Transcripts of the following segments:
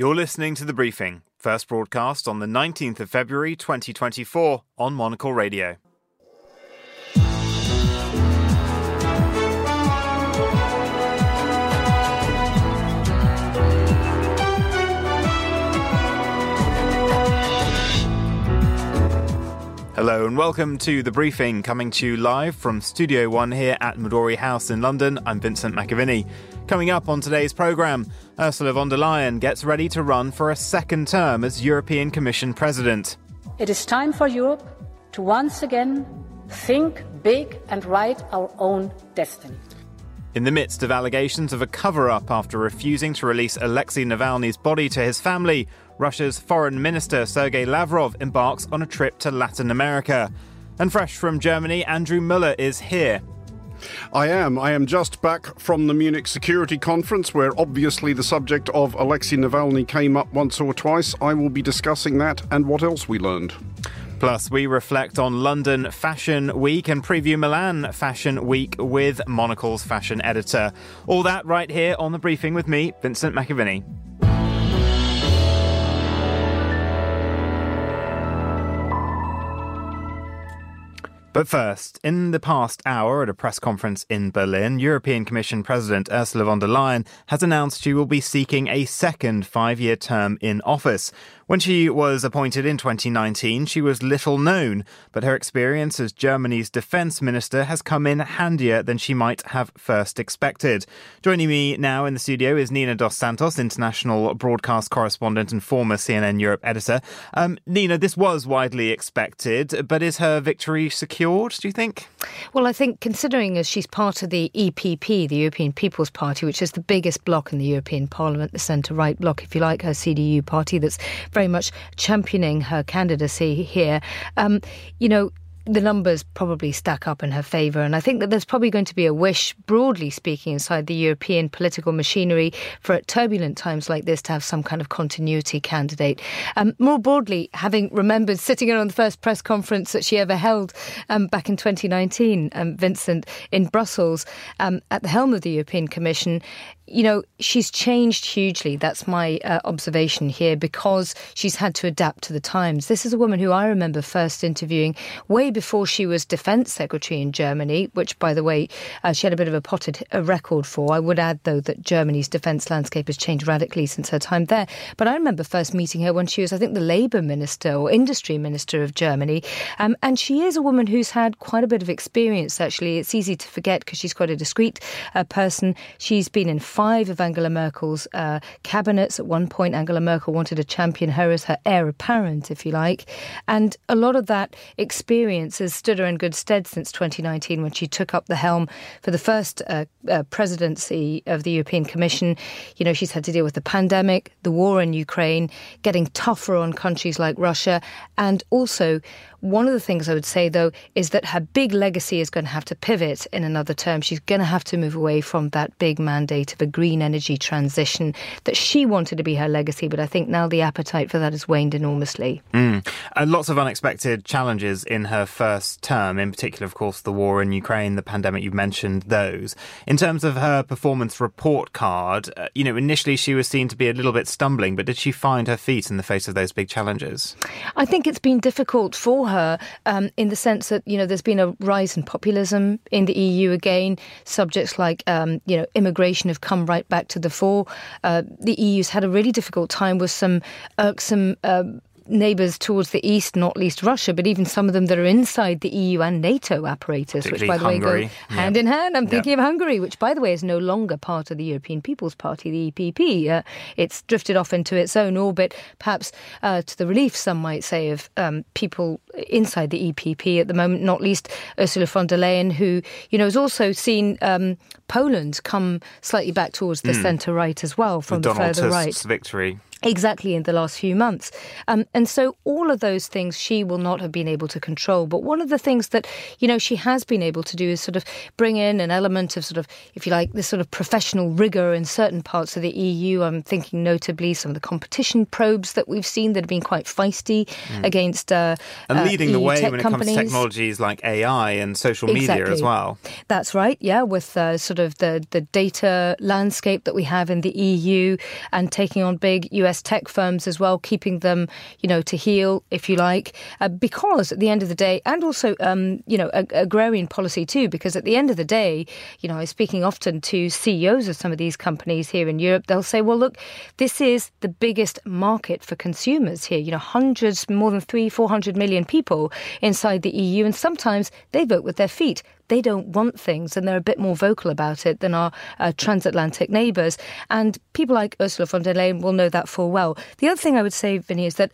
You're listening to The Briefing, first broadcast on the 19th of February 2024 on Monocle Radio. Hello and welcome to The Briefing, coming to you live from Studio One here at Midori House in London. I'm Vincent McAvinney. Coming up on today's programme, Ursula von der Leyen gets ready to run for a second term as European Commission President. It is time for Europe to once again think big and write our own destiny. In the midst of allegations of a cover-up after refusing to release Alexei Navalny's body to his family, Russia's Foreign Minister Sergei Lavrov embarks on a trip to Latin America. And fresh from Germany, Andrew Muller is here. I am just back from the Munich Security Conference, where obviously the subject of Alexei Navalny came up once or twice. I will be discussing that and what else we learned. Plus, we reflect on London Fashion Week and preview Milan Fashion Week with Monocle's fashion editor. All that right here on The Briefing with me, Vincent McAvinney. But first, in the past hour at a press conference in Berlin, European Commission President Ursula von der Leyen has announced she will be seeking a second five-year term in office. When she was appointed in 2019, she was little known, but her experience as Germany's defence minister has come in handier than she might have first expected. Joining me now in the studio is Nina dos Santos, international broadcast correspondent and former CNN Europe editor. Nina, this was widely expected, but is her victory secure? Do you think? Well, I think considering as she's part of the EPP, the European People's Party, which is the biggest bloc in the European Parliament, the centre-right bloc, if you like, her CDU party that's very much championing her candidacy here, the numbers probably stack up in her favour, and I think that there's probably going to be a wish, broadly speaking, inside the European political machinery for at turbulent times like this to have some kind of continuity candidate. More broadly, having remembered sitting in on the first press conference that she ever held back in 2019, Vincent, in Brussels, at the helm of the European Commission, she's changed hugely. That's my observation here, because she's had to adapt to the times. This is a woman who I remember first interviewing way before she was Defence Secretary in Germany, which, by the way, she had a bit of a potted record for. I would add, though, that Germany's defence landscape has changed radically since her time there. But I remember first meeting her when she was, I think, the Labour Minister or Industry Minister of Germany. And she is a woman who's had quite a bit of experience, actually. It's easy to forget because she's quite a discreet person. She's been in five of Angela Merkel's cabinets. At one point, Angela Merkel wanted to champion her as her heir apparent, if you like. And a lot of that experience has stood her in good stead since 2019, when she took up the helm for the first presidency of the European Commission. She's had to deal with the pandemic, the war in Ukraine, getting tougher on countries like Russia. And also, one of the things I would say, though, is that her big legacy is going to have to pivot in another term. She's going to have to move away from that big mandate of a green energy transition that she wanted to be her legacy, but I think now the appetite for that has waned enormously. And lots of unexpected challenges in her first term, in particular, of course, the war in Ukraine, the pandemic, you've mentioned those. In terms of her performance report card, initially she was seen to be a little bit stumbling, but did she find her feet in the face of those big challenges? I think it's been difficult for her in the sense that, there's been a rise in populism in the EU again. Subjects like, immigration have come right back to the fore. The EU's had a really difficult time with some irksome neighbours towards the east, not least Russia, but even some of them that are inside the EU and NATO apparatus, which, by the Hungary. Way, go hand in hand. I'm thinking of Hungary, which, by the way, is no longer part of the European People's Party, the EPP. It's drifted off into its own orbit, perhaps to the relief, some might say, of people inside the EPP at the moment, not least Ursula von der Leyen, who, has also seen Poland come slightly back towards the centre-right as well, from the further right. Donald Trump's victory. Exactly, in the last few months. And so all of those things she will not have been able to control. But one of the things that, she has been able to do is sort of bring in an element of sort of, if you like, this sort of professional rigour in certain parts of the EU. I'm thinking notably some of the competition probes that we've seen that have been quite feisty against and leading the way when it comes to technologies like AI and social media as well. That's right, yeah, with sort of the data landscape that we have in the EU and taking on big US US tech firms as well, keeping them, to heel, if you like, because at the end of the day, and also, agrarian policy too, because at the end of the day, I'm speaking often to CEOs of some of these companies here in Europe, they'll say, well, look, this is the biggest market for consumers here, hundreds, more than 300-400 million people inside the EU, and sometimes they vote with their feet. They don't want things, and they're a bit more vocal about it than our transatlantic neighbours. And people like Ursula von der Leyen will know that full well. The other thing I would say, Vinny, is that,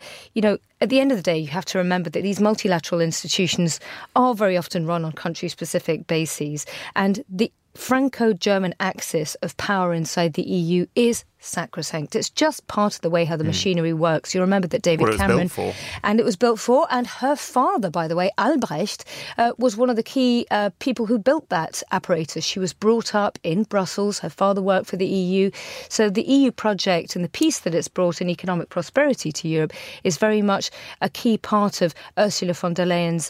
at the end of the day, you have to remember that these multilateral institutions are very often run on country-specific bases. And the Franco-German axis of power inside the EU is sacrosanct. It's just part of the way how the machinery works. You remember that David Cameron... And it was built for. And her father, by the way, Albrecht, was one of the key people who built that apparatus. She was brought up in Brussels. Her father worked for the EU. So the EU project and the peace that it's brought in economic prosperity to Europe is very much a key part of Ursula von der Leyen's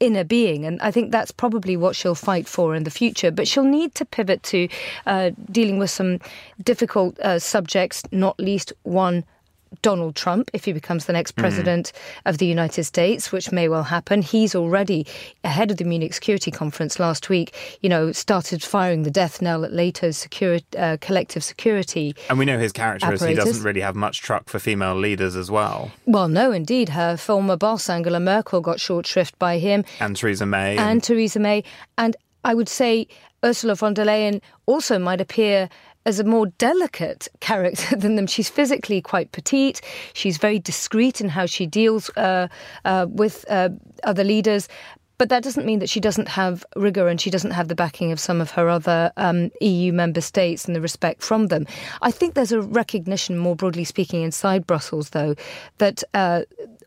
inner being. And I think that's probably what she'll fight for in the future. But she'll need to pivot to dealing with some difficult subjects, not least one, Donald Trump, if he becomes the next president of the United States, which may well happen. He's already, ahead of the Munich Security Conference last week, started firing the death knell at NATO's collective security. And we know his character apparatus. Is he doesn't really have much truck for female leaders as well. Well, no, indeed. Her former boss, Angela Merkel, got short shrift by him. And Theresa May. And I would say Ursula von der Leyen also might appear as a more delicate character than them. She's physically quite petite. She's very discreet in how she deals with other leaders. But that doesn't mean that she doesn't have rigour and she doesn't have the backing of some of her other EU member states and the respect from them. I think there's a recognition, more broadly speaking, inside Brussels, though, that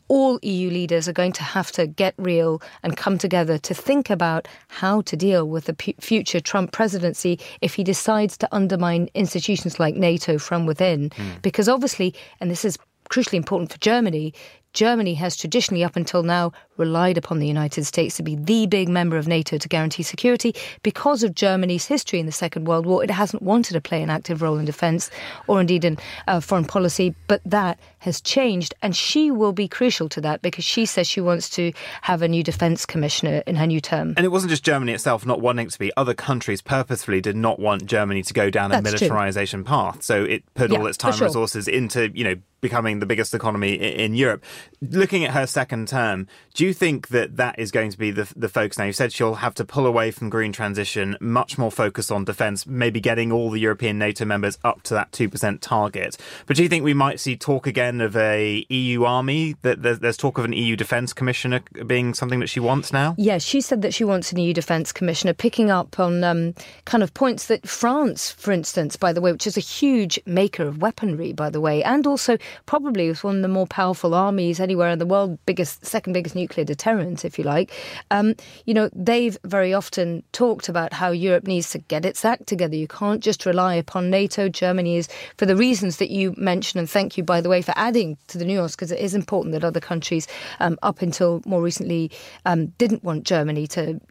all EU leaders are going to have to get real and come together to think about how to deal with the future Trump presidency if he decides to undermine institutions like NATO from within. Because obviously, and this is crucially important for Germany, Germany has traditionally, up until now, relied upon the United States to be the big member of NATO to guarantee security. Because of Germany's history in the Second World War, it hasn't wanted to play an active role in defence or indeed in foreign policy. But that has changed, and she will be crucial to that because she says she wants to have a new defence commissioner in her new term. And it wasn't just Germany itself not wanting to be. Other countries purposefully did not want Germany to go down a militarisation path. So it put all its time and resources into, becoming the biggest economy in Europe. Looking at her second term, do you think that is going to be the focus now? You said she'll have to pull away from green transition, much more focus on defence, maybe getting all the European NATO members up to that 2% target. But do you think we might see talk again of a EU army? That there's talk of an EU defence commissioner being something that she wants now? Yeah, she said that she wants an EU defence commissioner, picking up on kind of points that France, for instance, by the way, which is a huge maker of weaponry, by the way, and also probably was one of the more powerful armies anywhere in the world, second biggest nuclear deterrent, if you like. They've very often talked about how Europe needs to get its act together. You can't just rely upon NATO. Germany is, for the reasons that you mentioned, and thank you, by the way, for adding to the nuance, because it is important that other countries, up until more recently, didn't want Germany to,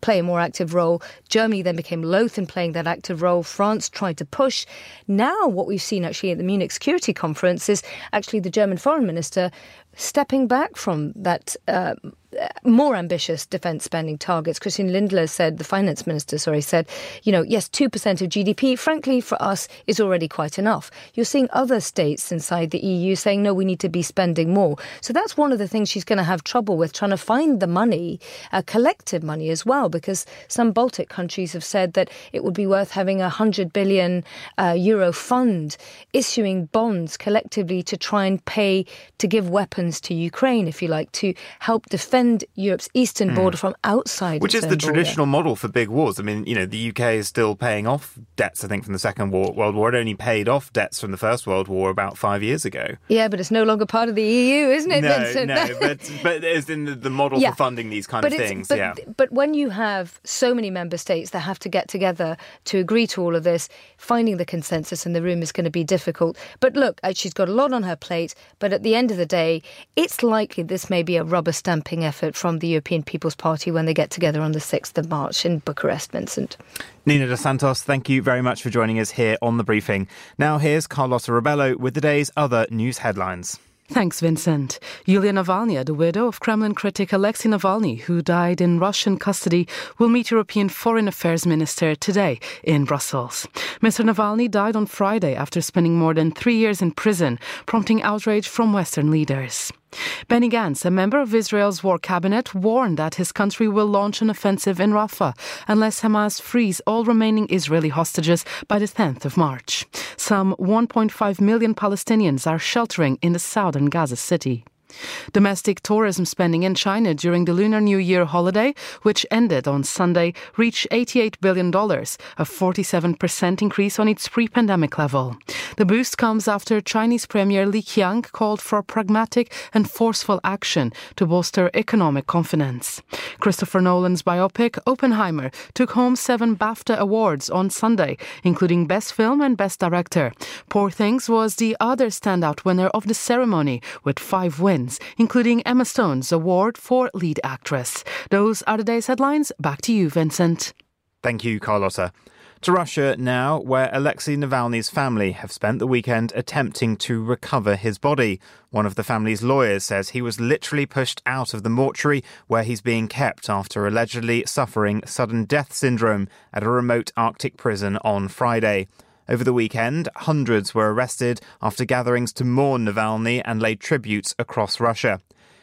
play a more active role. Germany then became loath in playing that active role. France tried to push. Now what we've seen actually at the Munich Security Conference is actually the German foreign minister stepping back from that more ambitious defence spending targets. Christine Lindler said, the finance minister, said, yes, 2% of GDP, frankly, for us is already quite enough. You're seeing other states inside the EU saying, no, we need to be spending more. So that's one of the things she's going to have trouble with, trying to find the money, collective money as well, because some Baltic countries have said that it would be worth having a 100 billion euro fund, issuing bonds collectively to try and pay to give weapons to Ukraine, if you like, to help defend Europe's eastern border from outside, which is the traditional model for big wars. I mean, the UK is still paying off debts, I think, from the Second World War. It only paid off debts from the First World War about 5 years ago. Yeah, but it's no longer part of the EU, isn't it? No, but as in the model for funding these kind of things. But when you have so many member states that have to get together to agree to all of this, finding the consensus in the room is going to be difficult. But look, she's got a lot on her plate, but at the end of the day, it's likely this may be a rubber stamping effort effort from the European People's Party when they get together on the 6th of March in Bucharest, Vincent. Nina dos Santos, thank you very much for joining us here on The Briefing. Now here's Carlotta Rebello with the day's other news headlines. Thanks, Vincent. Yulia Navalny, the widow of Kremlin critic Alexei Navalny, who died in Russian custody, will meet European Foreign Affairs Minister today in Brussels. Mr. Navalny died on Friday after spending more than 3 years in prison, prompting outrage from Western leaders. Benny Gantz, a member of Israel's war cabinet, warned that his country will launch an offensive in Rafah unless Hamas frees all remaining Israeli hostages by the 10th of March. Some 1.5 million Palestinians are sheltering in the southern Gaza city. Domestic tourism spending in China during the Lunar New Year holiday, which ended on Sunday, reached $88 billion, a 47% increase on its pre-pandemic level. The boost comes after Chinese Premier Li Qiang called for pragmatic and forceful action to bolster economic confidence. Christopher Nolan's biopic Oppenheimer took home 7 BAFTA awards on Sunday, including Best Film and Best Director. Poor Things was the other standout winner of the ceremony, with 5 wins, including Emma Stone's award for lead actress. Those are today's headlines. Back to you, Vincent. Thank you, Carlotta. To Russia now, where Alexei Navalny's family have spent the weekend attempting to recover his body. One of the family's lawyers says he was literally pushed out of the mortuary where he's being kept after allegedly suffering sudden death syndrome at a remote Arctic prison on Friday. Over the weekend, hundreds were arrested after gatherings to mourn Navalny and lay tributes across Russia.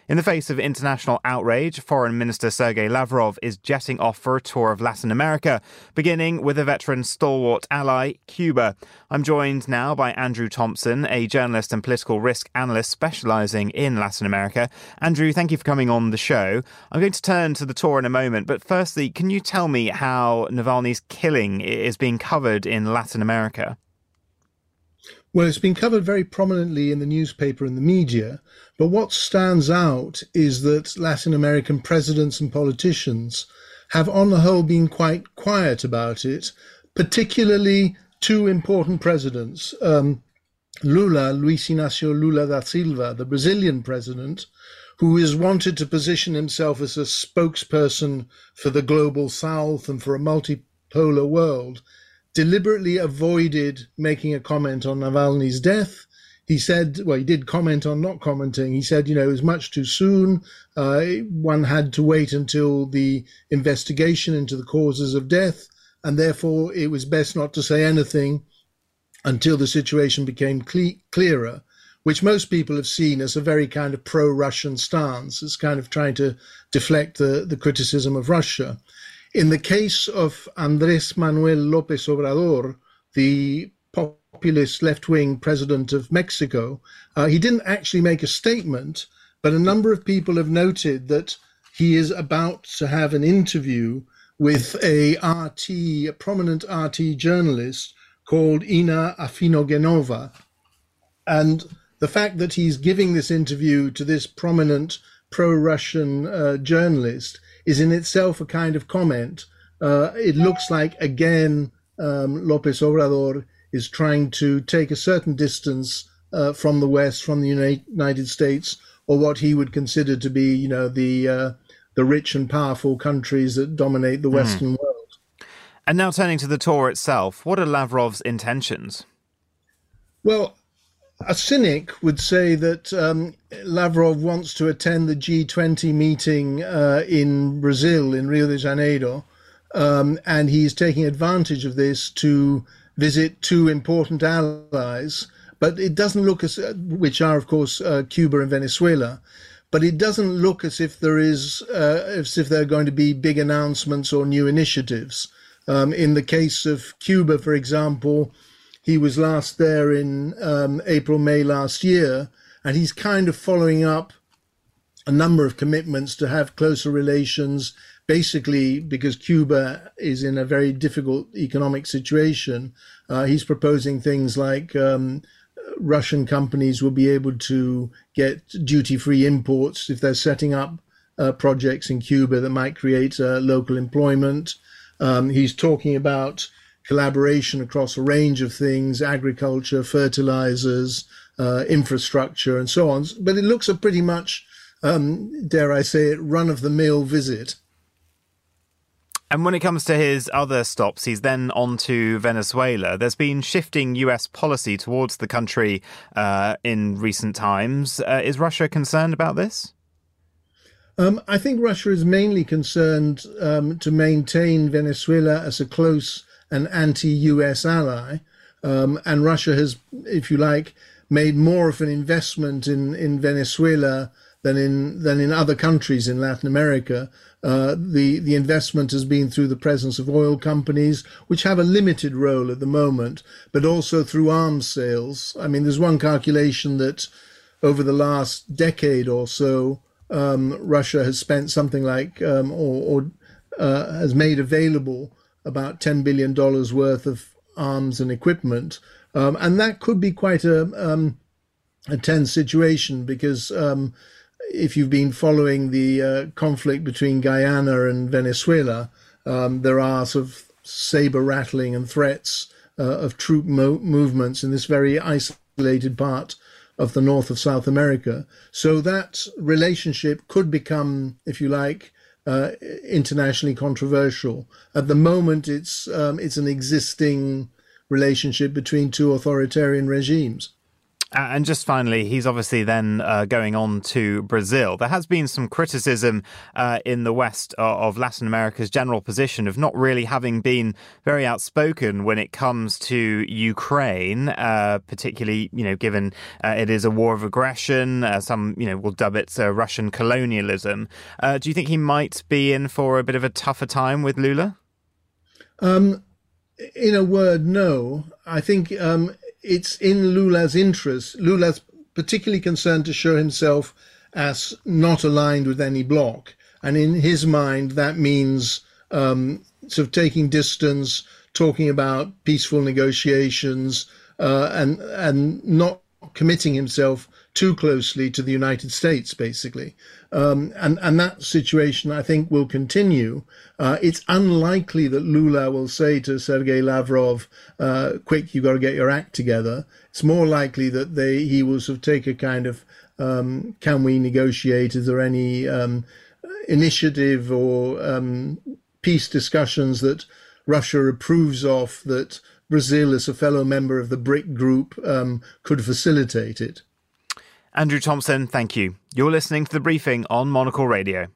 In the face of international outrage, Foreign Minister Sergei Lavrov is jetting off for a tour of Latin America, beginning with a veteran stalwart ally, Cuba. I'm joined now by Andrew Thompson, a journalist and political risk analyst specialising in Latin America. Andrew, thank you for coming on the show. I'm going to turn to the tour in a moment, but firstly, can you tell me how Navalny's killing is being covered in Latin America? Well, it's been covered very prominently in the newspaper and the media, but what stands out is that Latin American presidents and politicians have, on the whole, been quite quiet about it, particularly two important presidents, Luís Inácio Lula da Silva, the Brazilian president, who has wanted to position himself as a spokesperson for the global south and for a multipolar world, deliberately avoided making a comment on Navalny's death. He said, well, he did comment on not commenting. He said, it was much too soon. One had to wait until the investigation into the causes of death, and therefore it was best not to say anything until the situation became clearer, which most people have seen as a very kind of pro-Russian stance. It's kind of trying to deflect the criticism of Russia. In the case of Andrés Manuel López Obrador, the populist left-wing president of Mexico, he didn't actually make a statement, but a number of people have noted that he is about to have an interview with a prominent RT journalist called Ina Afinogenova. And the fact that he's giving this interview to this prominent pro-Russian journalist is in itself a kind of comment. It looks like, again, López Obrador is trying to take a certain distance from the West, from the United States, or what he would consider to be, the rich and powerful countries that dominate the Western world. And now turning to the tour itself, what are Lavrov's intentions? Well, a cynic would say that Lavrov wants to attend the G20 meeting in Brazil, in Rio de Janeiro, and he's taking advantage of this to visit two important allies, but it doesn't look as, which are, of course, Cuba and Venezuela, but it doesn't look as if there is, as if there are going to be big announcements or new initiatives. In the case of Cuba, for example, he was last there in April, May last year, and he's kind of following up a number of commitments to have closer relations, basically because Cuba is in a very difficult economic situation. He's proposing things like Russian companies will be able to get duty-free imports if they're setting up projects in Cuba that might create local employment. He's talking about collaboration across a range of things, agriculture, fertilizers, infrastructure, and so on. But it looks a pretty much dare I say it, run-of-the-mill visit. And when it comes to his other stops, he's then on to Venezuela. There's been shifting US policy towards the country in recent times. Is Russia concerned about this? I think Russia is mainly concerned to maintain Venezuela as a close and anti-US ally. And Russia has, if you like, made more of an investment in Venezuela than in other countries in Latin America. The investment has been through the presence of oil companies, which have a limited role at the moment, but also through arms sales. I mean, there's one calculation that over the last decade or so, Russia has spent something like has made available about $10 billion worth of arms and equipment. And that could be quite a tense situation, because if you've been following the conflict between Guyana and Venezuela, there are sort of saber rattling and threats of troop movements in this very isolated part of the north of South America. So that relationship could become, if you like, internationally controversial. At the moment, it's an existing relationship between two authoritarian regimes. And just finally, he's obviously then going on to Brazil. There has been some criticism in the West of Latin America's general position of not really having been very outspoken when it comes to Ukraine, particularly, you know, given it is a war of aggression. Some, you know, will dub it Russian colonialism. Do you think he might be in for a bit of a tougher time with Lula? In a word, no. I think it's in Lula's interest. Lula's particularly concerned to show himself as not aligned with any bloc. And in his mind, that means sort of taking distance, talking about peaceful negotiations, and not committing himself too closely to the United States, basically. And that situation, I think, will continue. It's unlikely that Lula will say to Sergei Lavrov, quick, you've got to get your act together. It's more likely that he will sort of take a kind of, can we negotiate? Is there any initiative or peace discussions that Russia approves of that Brazil, as a fellow member of the BRIC group, could facilitate it? Andrew Thompson, thank you. You're listening to The Briefing on Monocle Radio.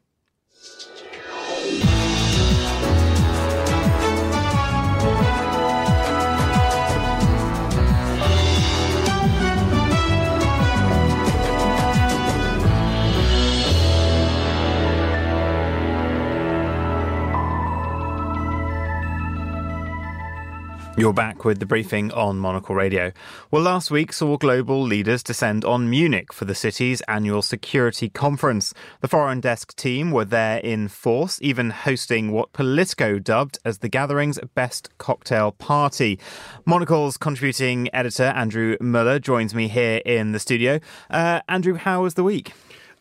You're back with The Briefing on Monocle Radio. Well, last week saw global leaders descend on Munich for the city's annual security conference. The Foreign Desk team were there in force, even hosting what Politico dubbed as the gathering's best cocktail party. Monocle's contributing editor, Andrew Muller, joins me here in the studio. Andrew, how was the week?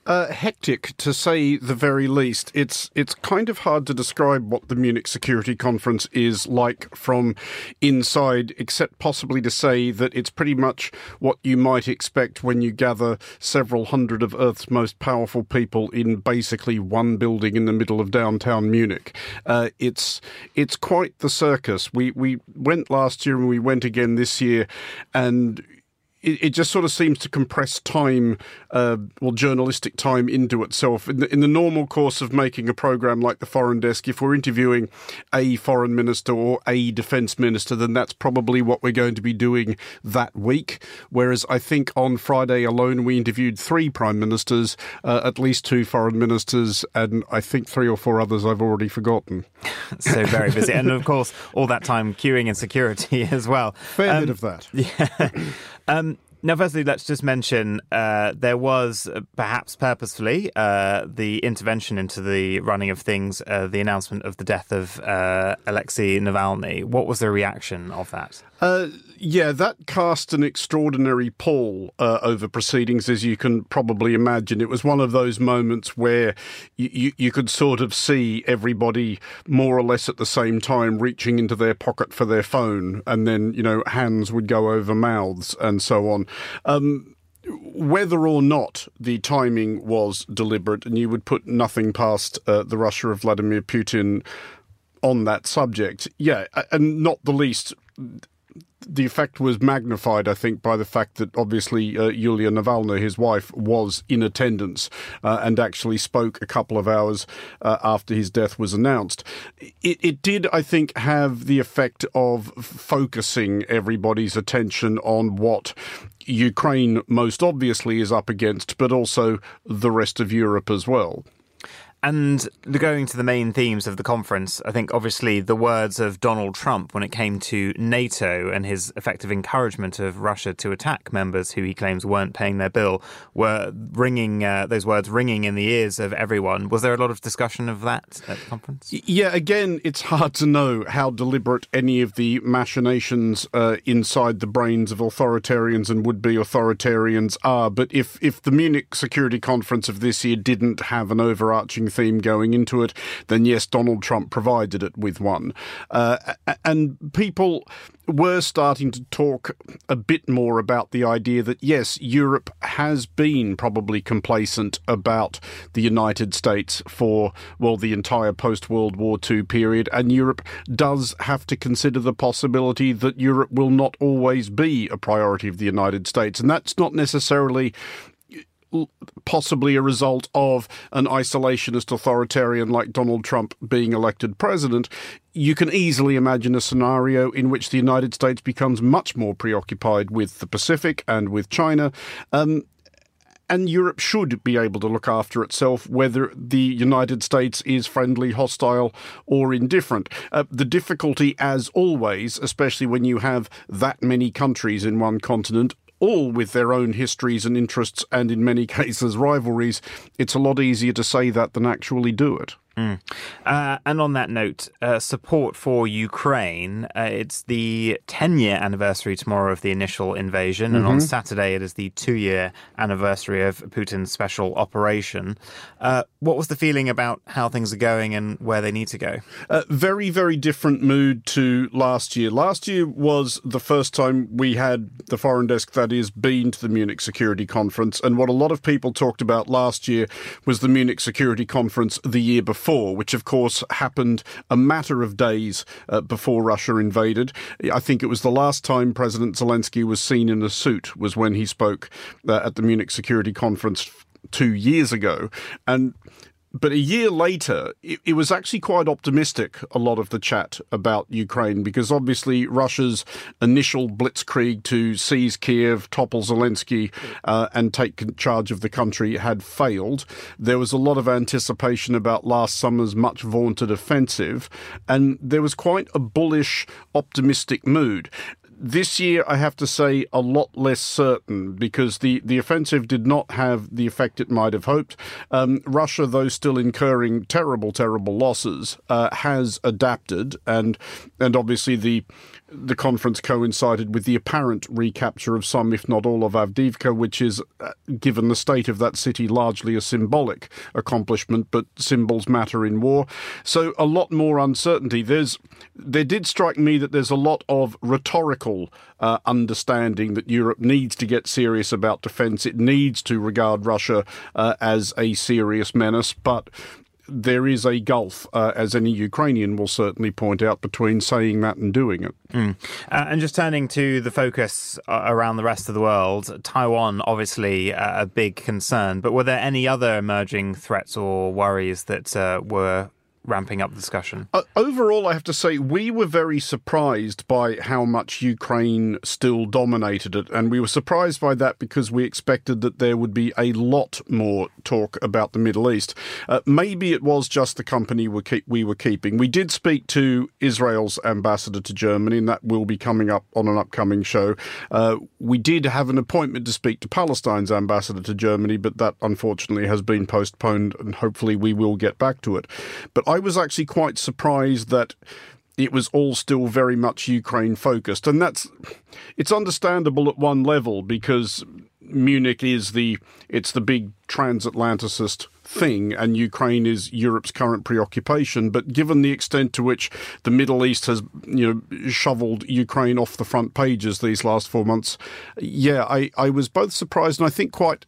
Hectic, to say the very least. It's kind of hard to describe what the Munich Security Conference is like from inside, except possibly to say that it's pretty much what you might expect when you gather several hundred of Earth's most powerful people in basically one building in the middle of downtown Munich. It's quite the circus. We went last year and we went again this year, and it just sort of seems to compress time, journalistic time, into itself. In the normal course of making a programme like the Foreign Desk, if we're interviewing a foreign minister or a defence minister, then that's probably what we're going to be doing that week. Whereas I think on Friday alone, we interviewed three prime ministers, at least two foreign ministers, and I think three or four others I've already forgotten. So very busy. And of course, all that time queuing and security as well. Fair bit of that. Yeah. Now, firstly, let's just mention there was, perhaps purposefully, the intervention into the running of things, the announcement of the death of Alexei Navalny. What was the reaction of that? That cast an extraordinary pall over proceedings, as you can probably imagine. It was one of those moments where you could sort of see everybody more or less at the same time reaching into their pocket for their phone, and then, you know, hands would go over mouths and so on. whether or not the timing was deliberate, and you would put nothing past the Russia of Vladimir Putin on that subject. Yeah, and not the least, the effect was magnified, I think, by the fact that obviously Yulia Navalny, his wife, was in attendance and actually spoke a couple of hours after his death was announced. It did, I think, have the effect of focusing everybody's attention on what Ukraine most obviously is up against, but also the rest of Europe as well. And going to the main themes of the conference, I think obviously the words of Donald Trump when it came to NATO and his effective encouragement of Russia to attack members who he claims weren't paying their bill were ringing, those words ringing in the ears of everyone. Was there a lot of discussion of that at the conference? Yeah, again, it's hard to know how deliberate any of the machinations inside the brains of authoritarians and would-be authoritarians are. But if the Munich Security Conference of this year didn't have an overarching theme going into it, then yes, Donald Trump provided it with one. And people were starting to talk a bit more about the idea that, yes, Europe has been probably complacent about the United States for, well, the entire post-World War II period, and Europe does have to consider the possibility that Europe will not always be a priority of the United States. And that's not necessarily possibly a result of an isolationist authoritarian like Donald Trump being elected president. You can easily imagine a scenario in which the United States becomes much more preoccupied with the Pacific and with China. And Europe should be able to look after itself, whether the United States is friendly, hostile, or indifferent. The difficulty, as always, especially when you have that many countries in one continent, all with their own histories and interests and, in many cases, rivalries, it's a lot easier to say that than actually do it. And on that note, support for Ukraine. It's the 10-year anniversary tomorrow of the initial invasion, and on Saturday it is the 2-year anniversary of Putin's special operation. What was the feeling about how things are going and where they need to go? Very, very different mood to last year. Last year was the first time we had the foreign desk, that is, been to the Munich Security Conference, and what a lot of people talked about last year was the Munich Security Conference the year before, which, of course, happened a matter of days before Russia invaded. I think it was the last time President Zelensky was seen in a suit was when he spoke at the Munich Security Conference 2 years ago. But a year later, it was actually quite optimistic, a lot of the chat about Ukraine, because obviously Russia's initial blitzkrieg to seize Kiev, topple Zelensky and take charge of the country had failed. There was a lot of anticipation about last summer's much vaunted offensive, and there was quite a bullish, optimistic mood. This year, I have to say, a lot less certain, because the offensive did not have the effect it might have hoped. Russia, though still incurring terrible, terrible losses, has adapted, and obviously the conference coincided with the apparent recapture of some, if not all, of Avdiivka, which is, given the state of that city, largely a symbolic accomplishment, but symbols matter in war. So a lot more uncertainty. There did strike me that there's a lot of rhetorical understanding that Europe needs to get serious about defence. It needs to regard Russia as a serious menace, but there is a gulf, as any Ukrainian will certainly point out, between saying that and doing it. And just turning to the focus around the rest of the world, Taiwan, obviously a big concern, but were there any other emerging threats or worries that were ramping up the discussion? Overall, I have to say, we were very surprised by how much Ukraine still dominated it. And we were surprised by that because we expected that there would be a lot more talk about the Middle East. Maybe it was just the company we were keeping. We did speak to Israel's ambassador to Germany, and that will be coming up on an upcoming show. We did have an appointment to speak to Palestine's ambassador to Germany, but that unfortunately has been postponed, and hopefully we will get back to it. But I was actually quite surprised that it was all still very much Ukraine focused. And it's understandable at one level, because Munich is it's the big transatlanticist thing, and Ukraine is Europe's current preoccupation. But given the extent to which the Middle East has, shoveled Ukraine off the front pages these last 4 months, I was both surprised and I think quite,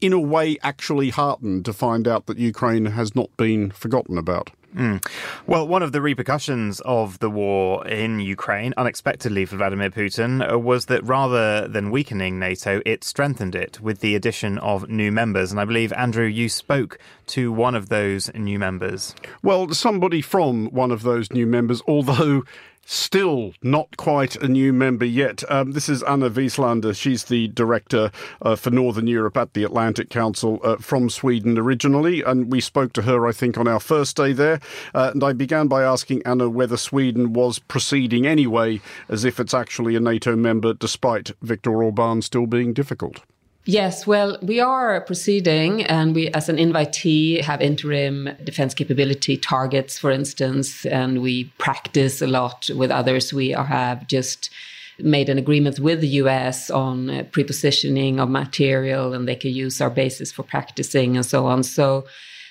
in a way, actually heartened to find out that Ukraine has not been forgotten about. Mm. Well, one of the repercussions of the war in Ukraine, unexpectedly for Vladimir Putin, was that rather than weakening NATO, it strengthened it with the addition of new members. And I believe, Andrew, you spoke to one of those new members. Well, somebody from one of those new members, although still not quite a new member yet. This is Anna Wieslander. She's the director for Northern Europe at the Atlantic Council, from Sweden originally. And we spoke to her, I think, on our first day there. And I began by asking Anna whether Sweden was proceeding anyway as if it's actually a NATO member, despite Viktor Orban still being difficult. Yes, well, we are proceeding, and we, as an invitee, have interim defense capability targets, for instance, and we practice a lot with others. We have just made an agreement with the US on prepositioning of material, and they can use our bases for practicing and so on. So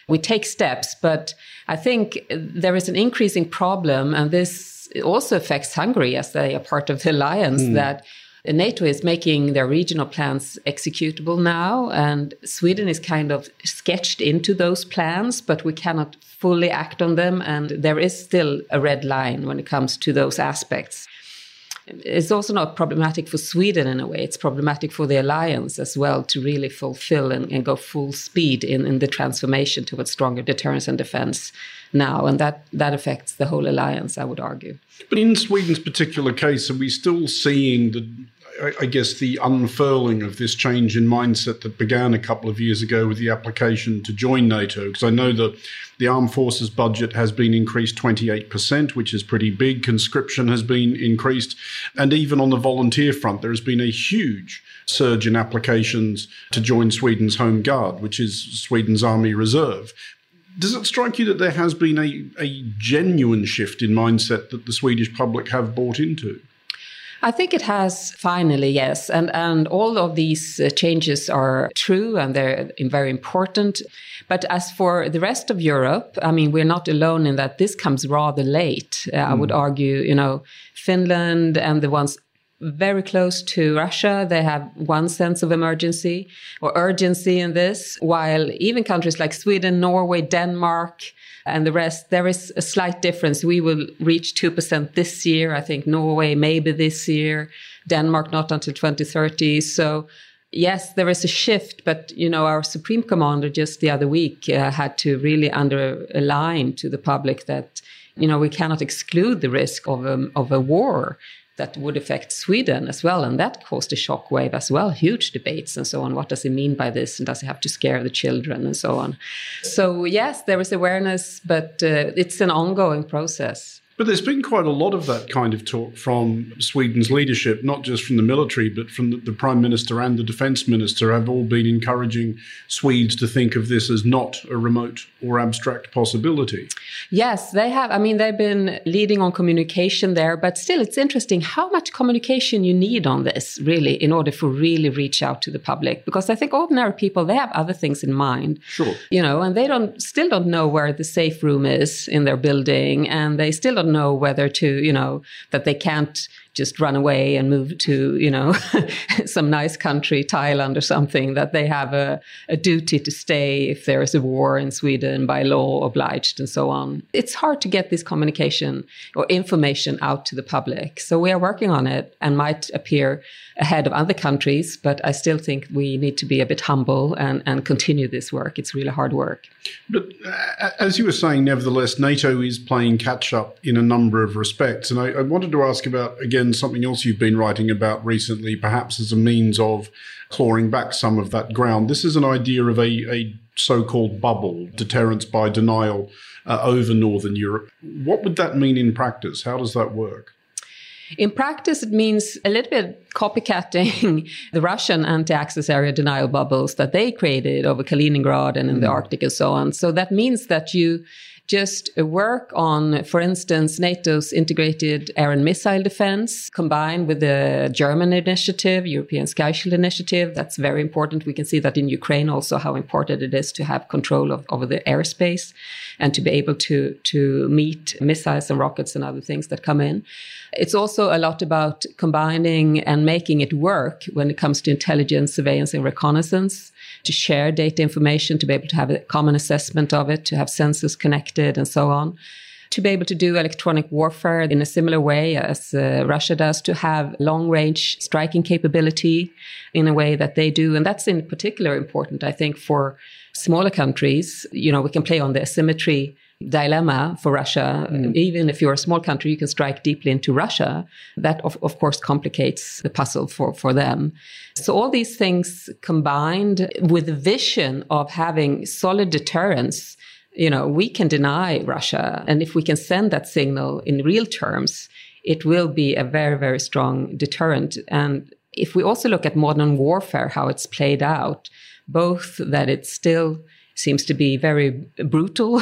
we take steps, but I think there is an increasing problem, and this also affects Hungary as they are part of the alliance, that NATO is making their regional plans executable now, and Sweden is kind of sketched into those plans, but we cannot fully act on them, and there is still a red line when it comes to those aspects. It's also not problematic for Sweden in a way. It's problematic for the alliance as well to really fulfill and go full speed in the transformation towards stronger deterrence and defense now. And that affects the whole alliance, I would argue. But in Sweden's particular case, are we still seeing the unfurling of this change in mindset that began a couple of years ago with the application to join NATO? Because I know that the armed forces budget has been increased 28%, which is pretty big. Conscription has been increased. And even on the volunteer front, there has been a huge surge in applications to join Sweden's Home Guard, which is Sweden's Army Reserve. Does it strike you that there has been a genuine shift in mindset that the Swedish public have bought into? I think it has finally, yes. And all of these changes are true and they're very important. But as for the rest of Europe, I mean, we're not alone in that this comes rather late. I would argue, Finland and the ones very close to Russia, they have one sense of emergency or urgency in this, while even countries like Sweden, Norway, Denmark, and the rest, there is a slight difference. We will reach 2% this year. I think Norway maybe this year, Denmark not until 2030. So yes, there is a shift, but our Supreme Commander just the other week had to really underline to the public that we cannot exclude the risk of a war that would affect Sweden as well. And that caused a shockwave as well, huge debates and so on. What does it mean by this? And does it have to scare the children and so on? So yes, there is awareness, but it's an ongoing process. But there's been quite a lot of that kind of talk from Sweden's leadership, not just from the military, but from the Prime Minister and the Defence Minister have all been encouraging Swedes to think of this as not a remote or abstract possibility. Yes, they have. I mean, they've been leading on communication there, but still it's interesting how much communication you need on this, really, in order to really reach out to the public. Because I think ordinary people, they have other things in mind. Sure. And they still don't know where the safe room is in their building, and they still don't know whether to, that they can't just run away and move to, some nice country, Thailand or something, that they have a duty to stay if there is a war in Sweden by law, obliged and so on. It's hard to get this communication or information out to the public. So we are working on it and might appear ahead of other countries, but I still think we need to be a bit humble and continue this work. It's really hard work. But as you were saying, nevertheless, NATO is playing catch up in a number of respects. And I wanted to ask about, again, something else you've been writing about recently, perhaps as a means of clawing back some of that ground. This is an idea of a so-called bubble, deterrence by denial, over Northern Europe. What would that mean in practice? How does that work? In practice, it means a little bit copycatting the Russian anti-access area denial bubbles that they created over Kaliningrad and in the Arctic and so on. So that means that you just work on, for instance, NATO's integrated air and missile defense combined with the German initiative, European Sky Shield initiative. That's very important. We can see that in Ukraine also how important it is to have control over the airspace and to be able to meet missiles and rockets and other things that come in. It's also a lot about combining and making it work when it comes to intelligence, surveillance, and reconnaissance, to share data information, to be able to have a common assessment of it, to have sensors connected and so on, to be able to do electronic warfare in a similar way as Russia does, to have long-range striking capability in a way that they do. And that's in particular important, I think, for smaller countries. You know, we can play on the asymmetry dilemma for Russia. Even if you're a small country, you can strike deeply into Russia. That, of course, complicates the puzzle for them. So all these things combined with the vision of having solid deterrence, you know, we can deny Russia. And if we can send that signal in real terms, it will be a very, very strong deterrent. And if we also look at modern warfare, how it's played out, both that it's still seems to be very brutal,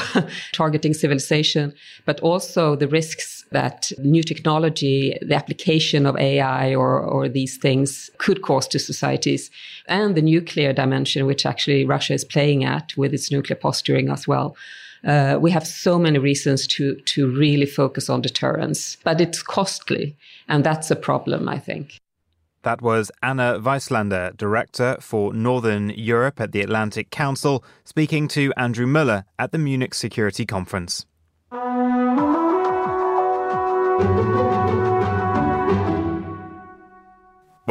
targeting civilization, but also the risks that new technology, the application of AI or these things could cause to societies, and the nuclear dimension, which actually Russia is playing at with its nuclear posturing as well. We have so many reasons to really focus on deterrence, but it's costly, and that's a problem, I think. That was Anna Wieslander, Director for Northern Europe at the Atlantic Council, speaking to Andrew Muller at the Munich Security Conference. Well,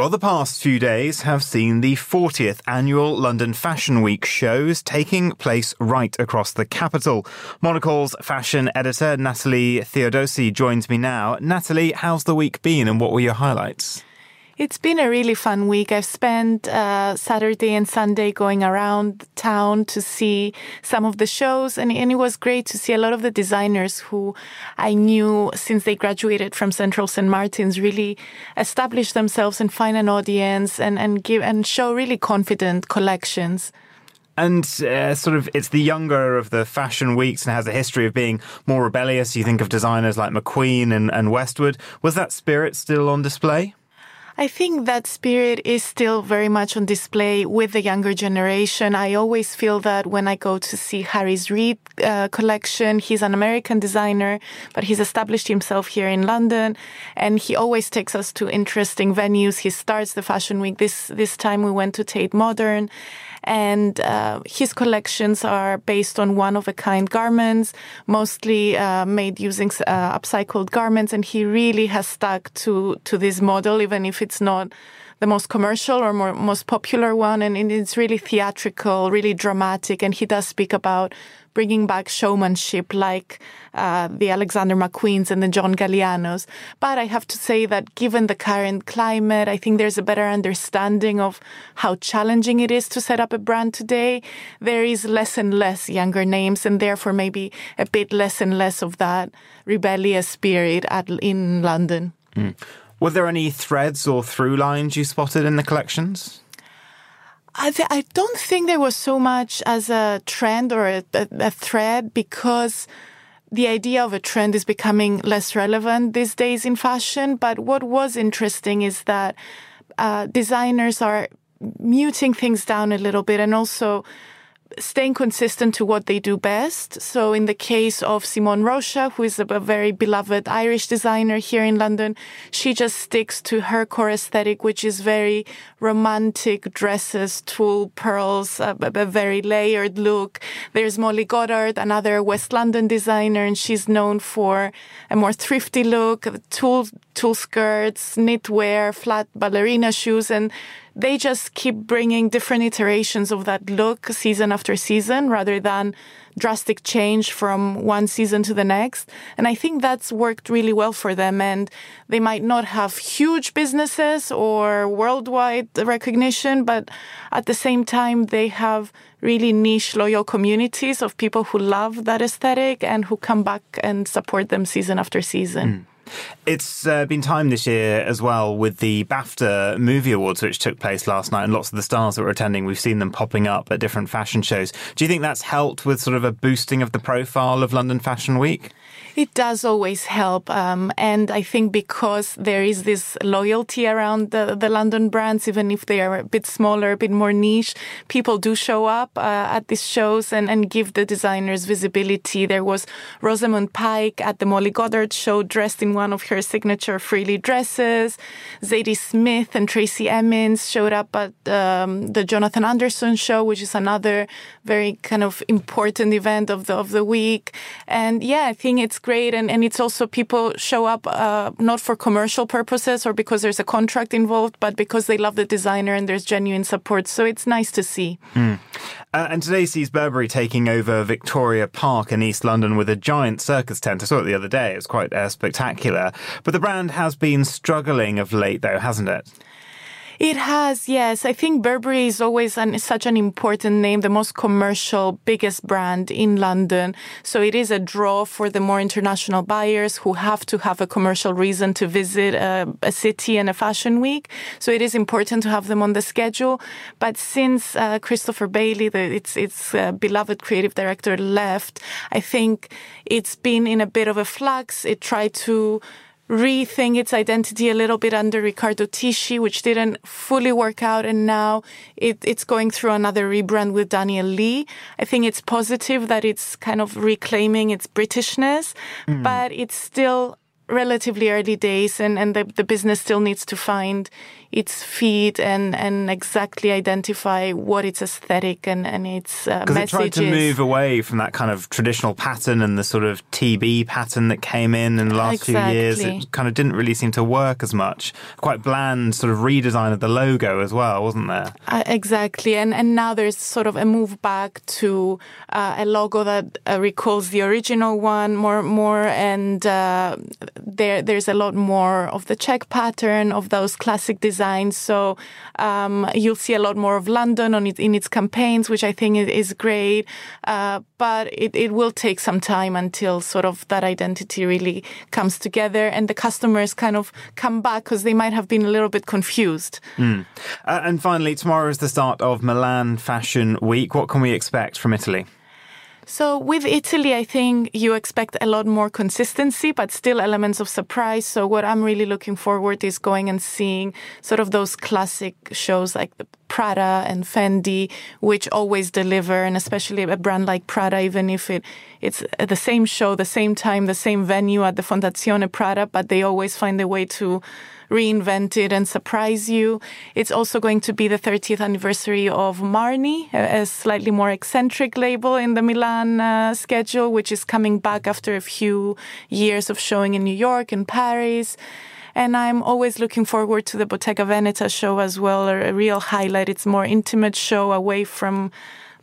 the past few days have seen the 40th annual London Fashion Week shows taking place right across the capital. Monocle's fashion editor, Natalie Theodosi, joins me now. Natalie, how's the week been and what were your highlights? It's been a really fun week. I've spent Saturday and Sunday going around town to see some of the shows, and it was great to see a lot of the designers who I knew since they graduated from Central St. Martin's really establish themselves and find an audience and show really confident collections. And it's the younger of the fashion weeks and has a history of being more rebellious. You think of designers like McQueen and Westwood. Was that spirit still on display? I think that spirit is still very much on display with the younger generation. I always feel that when I go to see Harry's Reid collection. He's an American designer, but he's established himself here in London, and he always takes us to interesting venues. He starts the Fashion Week. This time we went to Tate Modern, and his collections are based on one-of-a-kind garments, mostly made using upcycled garments, and he really has stuck to this model, even if it's not the most commercial or most popular one. And it's really theatrical, really dramatic. And he does speak about bringing back showmanship like the Alexander McQueens and the John Gallianos. But I have to say that given the current climate, I think there's a better understanding of how challenging it is to set up a brand today. There is less and less younger names, and therefore maybe a bit less and less of that rebellious spirit in London. Mm. Were there any threads or through lines you spotted in the collections? I don't think there was so much as a trend or a thread, because the idea of a trend is becoming less relevant these days in fashion. But what was interesting is that designers are muting things down a little bit and also staying consistent to what they do best. So in the case of Simone Rocha, who is a very beloved Irish designer here in London, she just sticks to her core aesthetic, which is very romantic dresses, tulle, pearls, a very layered look. There's Molly Goddard, another West London designer, and she's known for a more thrifty look, tulle skirts, knitwear, flat ballerina shoes, and they just keep bringing different iterations of that look season after season rather than drastic change from one season to the next. And I think that's worked really well for them. And they might not have huge businesses or worldwide recognition, but at the same time, they have really niche, loyal communities of people who love that aesthetic and who come back and support them season after season. Mm. It's been timed this year as well with the BAFTA Movie Awards, which took place last night, and lots of the stars that were attending, we've seen them popping up at different fashion shows. Do you think that's helped with sort of a boosting of the profile of London Fashion Week? It does always help. And I think because there is this loyalty around the London brands, even if they are a bit smaller, a bit more niche, people do show up at these shows and give the designers visibility. There was Rosamund Pike at the Molly Goddard show dressed in one of her signature frilly dresses. Zadie Smith and Tracy Emmons showed up at the Jonathan Anderson show, which is another very kind of important event of the week. And yeah, I think it's great. And it's also people show up not for commercial purposes or because there's a contract involved, but because they love the designer and there's genuine support. So it's nice to see. Mm. And today sees Burberry taking over Victoria Park in East London with a giant circus tent. I saw it the other day. It was quite spectacular. But the brand has been struggling of late, though, hasn't it? It has, yes. I think Burberry is always such an important name, the most commercial, biggest brand in London. So it is a draw for the more international buyers who have to have a commercial reason to visit a city and a fashion week. So it is important to have them on the schedule. But since Christopher Bailey, its beloved creative director, left, I think it's been in a bit of a flux. It tried to rethink its identity a little bit under Riccardo Tisci, which didn't fully work out. And now it's going through another rebrand with Daniel Lee. I think it's positive that it's kind of reclaiming its Britishness, but it's still relatively early days and the business still needs to find its feet and exactly identify what its aesthetic and its message is. Because it tried to move away from that kind of traditional pattern and the sort of TB pattern that came in the last few years. It kind of didn't really seem to work as much. Quite bland sort of redesign of the logo as well, wasn't there? Exactly. And now there's sort of a move back to a logo that recalls the original one more and there's a lot more of the check pattern of those classic designs. So you'll see a lot more of London in its campaigns, which I think is great. But it will take some time until sort of that identity really comes together and the customers kind of come back because they might have been a little bit confused. Mm. And finally, tomorrow is the start of Milan Fashion Week. What can we expect from Italy? So with Italy, I think you expect a lot more consistency, but still elements of surprise. So what I'm really looking forward to is going and seeing sort of those classic shows like the Prada and Fendi, which always deliver, and especially a brand like Prada, even if it's the same show, the same time, the same venue at the Fondazione Prada, but they always find a way to reinvent it and surprise you. It's also going to be the 30th anniversary of Marni, a slightly more eccentric label in the Milan schedule, which is coming back after a few years of showing in New York and Paris. And I'm always looking forward to the Bottega Veneta show as well, a real highlight. It's a more intimate show away from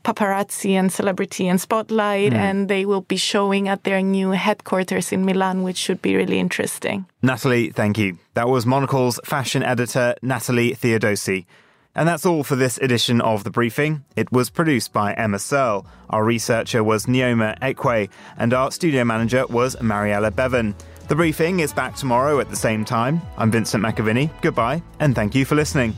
paparazzi and celebrity and spotlight, and they will be showing at their new headquarters in Milan, which should be really interesting. Natalie, thank you. That was Monocle's fashion editor, Natalie Theodosi. And that's all for this edition of The Briefing. It was produced by Emma Searle. Our researcher was Neoma Ekwe, and our studio manager was Mariella Bevan. The Briefing is back tomorrow at the same time. I'm Vincent McAvinney. Goodbye, and thank you for listening.